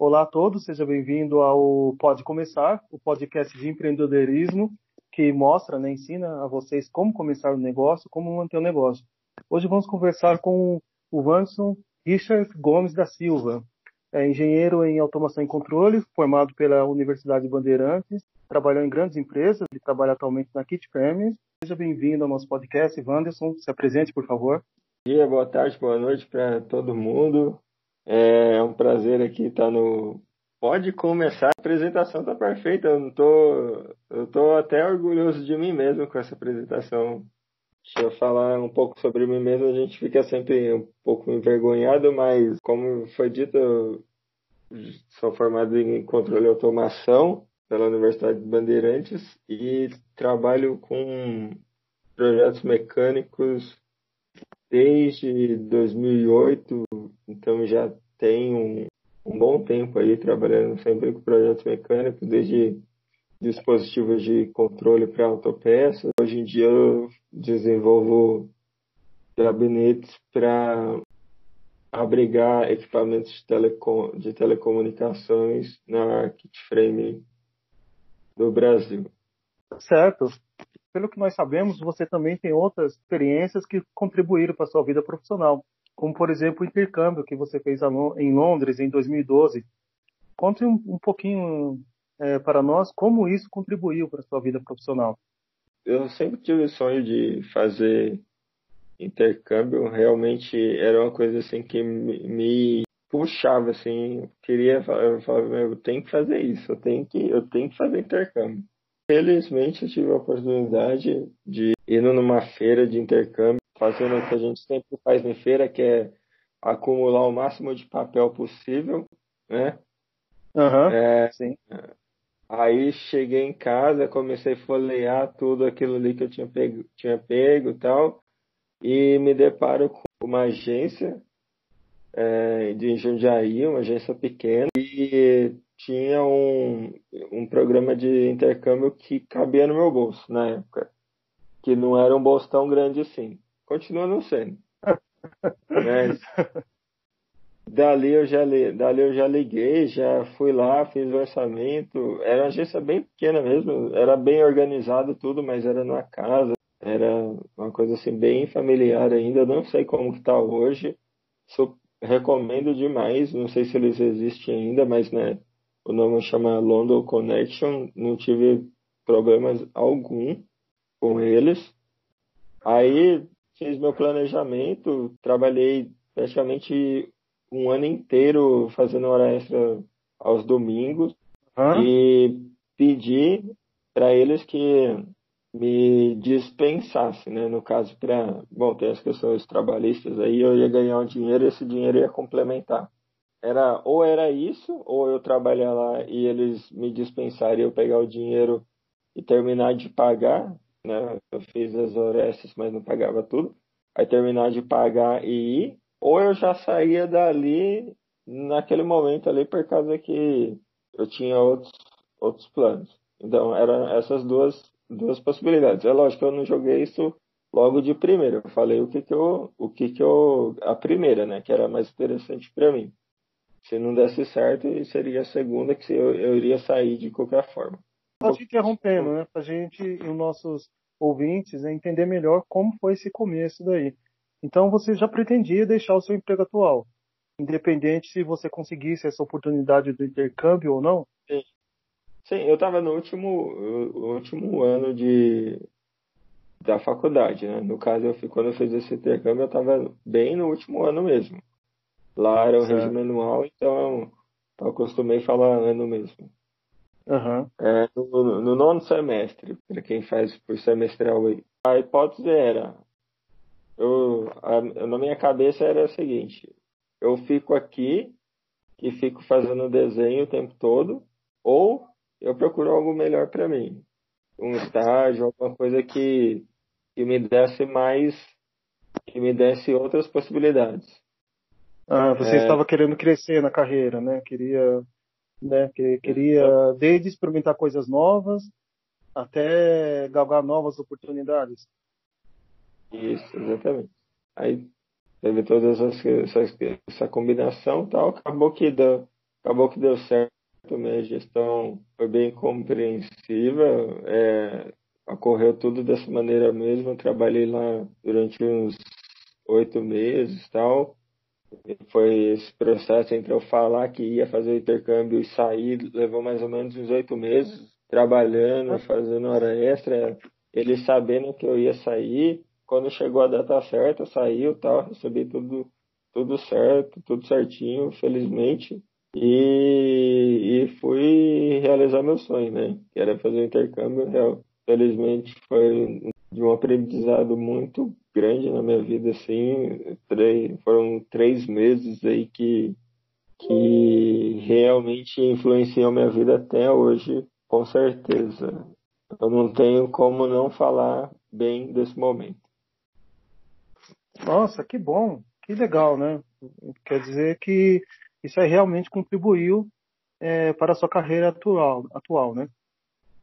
Olá a todos, seja bem-vindo ao Pode Começar, o podcast de empreendedorismo que mostra, né, ensina a vocês como começar o negócio, como manter o negócio. Hoje vamos conversar com o Vanson Richard Gomes da Silva, engenheiro em automação e controle, formado pela Universidade Bandeirantes, trabalhou em grandes empresas e trabalha atualmente na KitPerms. Seja bem-vindo ao nosso podcast, Vanderson, se apresente, por favor. Bom dia, boa tarde, boa noite para todo mundo. É um prazer aqui estar no Pode Começar. A apresentação está perfeita, eu tô até orgulhoso de mim mesmo com essa apresentação. Deixa eu falar um pouco sobre mim mesmo, a gente fica sempre um pouco envergonhado, mas como foi dito, eu sou formado em controle e automação pela Universidade Bandeirantes e trabalho com projetos mecânicos desde 2008, então já tenho um bom tempo aí trabalhando sempre com projetos mecânicos, desde dispositivos de controle para autopeças. Hoje em dia eu desenvolvo gabinetes para abrigar equipamentos de telecomunicações na KitFrame do Brasil. Certo. Pelo que nós sabemos, você também tem outras experiências que contribuíram para a sua vida profissional, como, por exemplo, o intercâmbio que você fez em Londres, em 2012. Conte um pouquinho para nós como isso contribuiu para a sua vida profissional. Eu sempre tive o sonho de fazer intercâmbio. Realmente era uma coisa assim que me puxava. Assim, eu falava, eu tenho que fazer isso, eu tenho que fazer intercâmbio. Felizmente eu tive a oportunidade de ir numa feira de intercâmbio, fazendo o que a gente sempre faz em feira, que é acumular o máximo de papel possível, né? Uhum, sim. Aí cheguei em casa, comecei a folhear tudo aquilo ali que eu tinha pego e tal, e me deparo com uma agência de Jundiaí, uma agência pequena, e tinha um programa de intercâmbio que cabia no meu bolso na época, que não era um bolso tão grande assim. Continua não sendo. Mas dali eu já liguei, já fui lá, fiz o orçamento. Era uma agência bem pequena mesmo, era bem organizado tudo, mas era numa casa, era uma coisa assim bem familiar ainda. Eu não sei como que tá hoje, recomendo demais, não sei se eles existem ainda, mas né, o nome chama London Connection, não tive problemas algum com eles. Aí fiz meu planejamento, trabalhei praticamente um ano inteiro fazendo hora extra aos domingos. E pedi para eles que me dispensassem, né? No caso, tem as questões trabalhistas aí, eu ia ganhar um dinheiro e esse dinheiro ia complementar. Ou era isso, ou eu trabalhar lá e eles me dispensarem, eu pegar o dinheiro e terminar de pagar, né? Eu fiz as horas, mas não pagava tudo. Aí terminar de pagar e ir, ou eu já saía dali naquele momento ali por causa que eu tinha outros planos. Então, eram essas duas possibilidades. É lógico que eu não joguei isso logo de primeira. Eu falei a primeira, né, que era mais interessante para mim. Se não desse certo, seria a segunda, que eu iria sair de qualquer forma. Só te interrompendo, né? Para a gente e os nossos ouvintes entender melhor como foi esse começo daí. Então, você já pretendia deixar o seu emprego atual, independente se você conseguisse essa oportunidade do intercâmbio ou não? Sim, sim, eu estava no último ano da faculdade, né? No caso, quando eu fiz esse intercâmbio, eu estava bem no último ano mesmo. Lá era um regime anual, então eu acostumei falar ano mesmo. Uhum. No nono semestre, para quem faz por semestral aí. A hipótese era, na minha cabeça era a seguinte: eu fico aqui e fico fazendo desenho o tempo todo, ou eu procuro algo melhor para mim, um estágio, alguma coisa que me desse mais, que me desse outras possibilidades. Ah, você estava querendo crescer na carreira, né? Queria desde experimentar coisas novas até galgar novas oportunidades. Isso, exatamente. Aí teve toda essa combinação e tal, acabou que acabou que deu certo. Minha gestão foi bem compreensiva, ocorreu tudo dessa maneira mesmo. Eu trabalhei lá durante uns 8 meses e tal. Foi esse processo entre eu falar que ia fazer o intercâmbio e sair, levou mais ou menos uns 8 meses, trabalhando, fazendo hora extra, eles sabendo que eu ia sair. Quando chegou a data certa, saiu, tal, recebi tudo certo, tudo certinho, felizmente. E fui realizar meu sonho, né? Que era fazer o intercâmbio real. Felizmente foi de um aprendizado muito grande na minha vida, assim. Foram 3 meses aí que realmente influenciou minha vida até hoje, com certeza. Eu não tenho como não falar bem desse momento. Nossa, que bom, que legal, né? Quer dizer que isso aí realmente contribuiu para a sua carreira atual, né?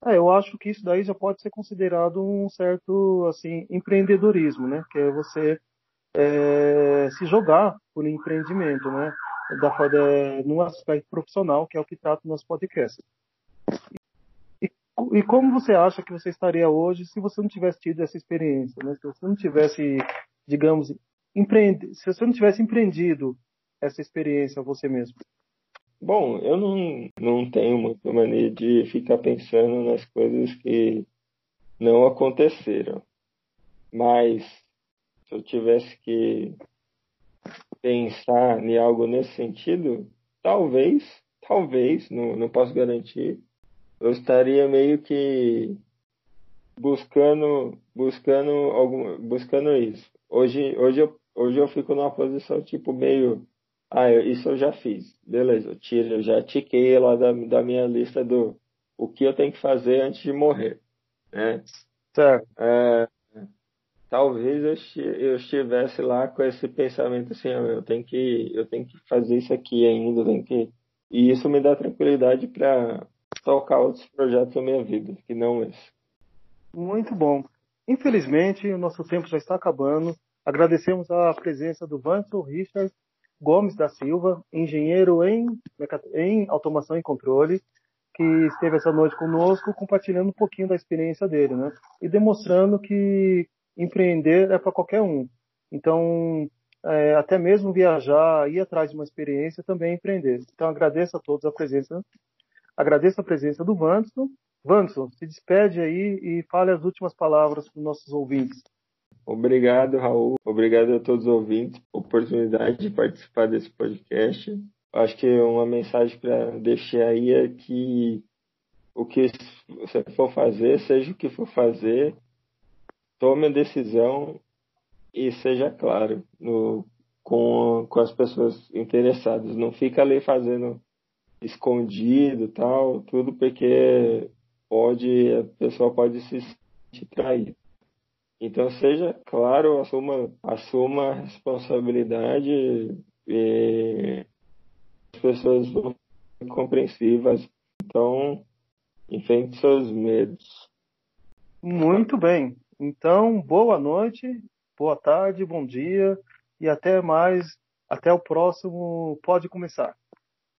Eu acho que isso daí já pode ser considerado um certo, assim, empreendedorismo, né? Que é você se jogar por empreendimento, né? Num aspecto profissional, que é o que trata o nosso podcast. E como você acha que você estaria hoje se você não tivesse tido essa experiência, né? Se você não tivesse, digamos, se você não tivesse empreendido essa experiência você mesmo? Bom, eu não tenho muita mania de ficar pensando nas coisas que não aconteceram. Mas se eu tivesse que pensar em algo nesse sentido, talvez, não posso garantir, eu estaria meio que buscando isso. Hoje eu fico numa posição tipo meio... isso eu já fiz, beleza, eu já tiquei lá da minha lista do o que eu tenho que fazer antes de morrer, né? Certo. Talvez eu estivesse lá com esse pensamento assim, eu tenho que fazer isso aqui ainda, e isso me dá tranquilidade para tocar outros projetos da minha vida, que não esse. Muito bom. Infelizmente, o nosso tempo já está acabando. Agradecemos a presença do Vanson Richard Gomes da Silva, engenheiro em automação e controle, que esteve essa noite conosco, compartilhando um pouquinho da experiência dele, né? E demonstrando que empreender é para qualquer um. Então, até mesmo viajar, ir atrás de uma experiência, também é empreender. Então, agradeço a todos a presença. Agradeço a presença do Vanson. Vanson, se despede aí e fale as últimas palavras para os nossos ouvintes. Obrigado, Raul. Obrigado a todos os ouvintes pela oportunidade de participar desse podcast. Acho que uma mensagem para deixar aí é que o que você for fazer, seja o que for fazer, tome a decisão e seja claro com as pessoas interessadas. Não fica ali fazendo escondido, tal, tudo, porque a pessoa pode se sentir traída. Então, seja claro, assuma a responsabilidade e as pessoas vão ser compreensivas. Então, enfrente seus medos. Muito bem. Então, boa noite, boa tarde, bom dia e até mais. Até o próximo Pode Começar.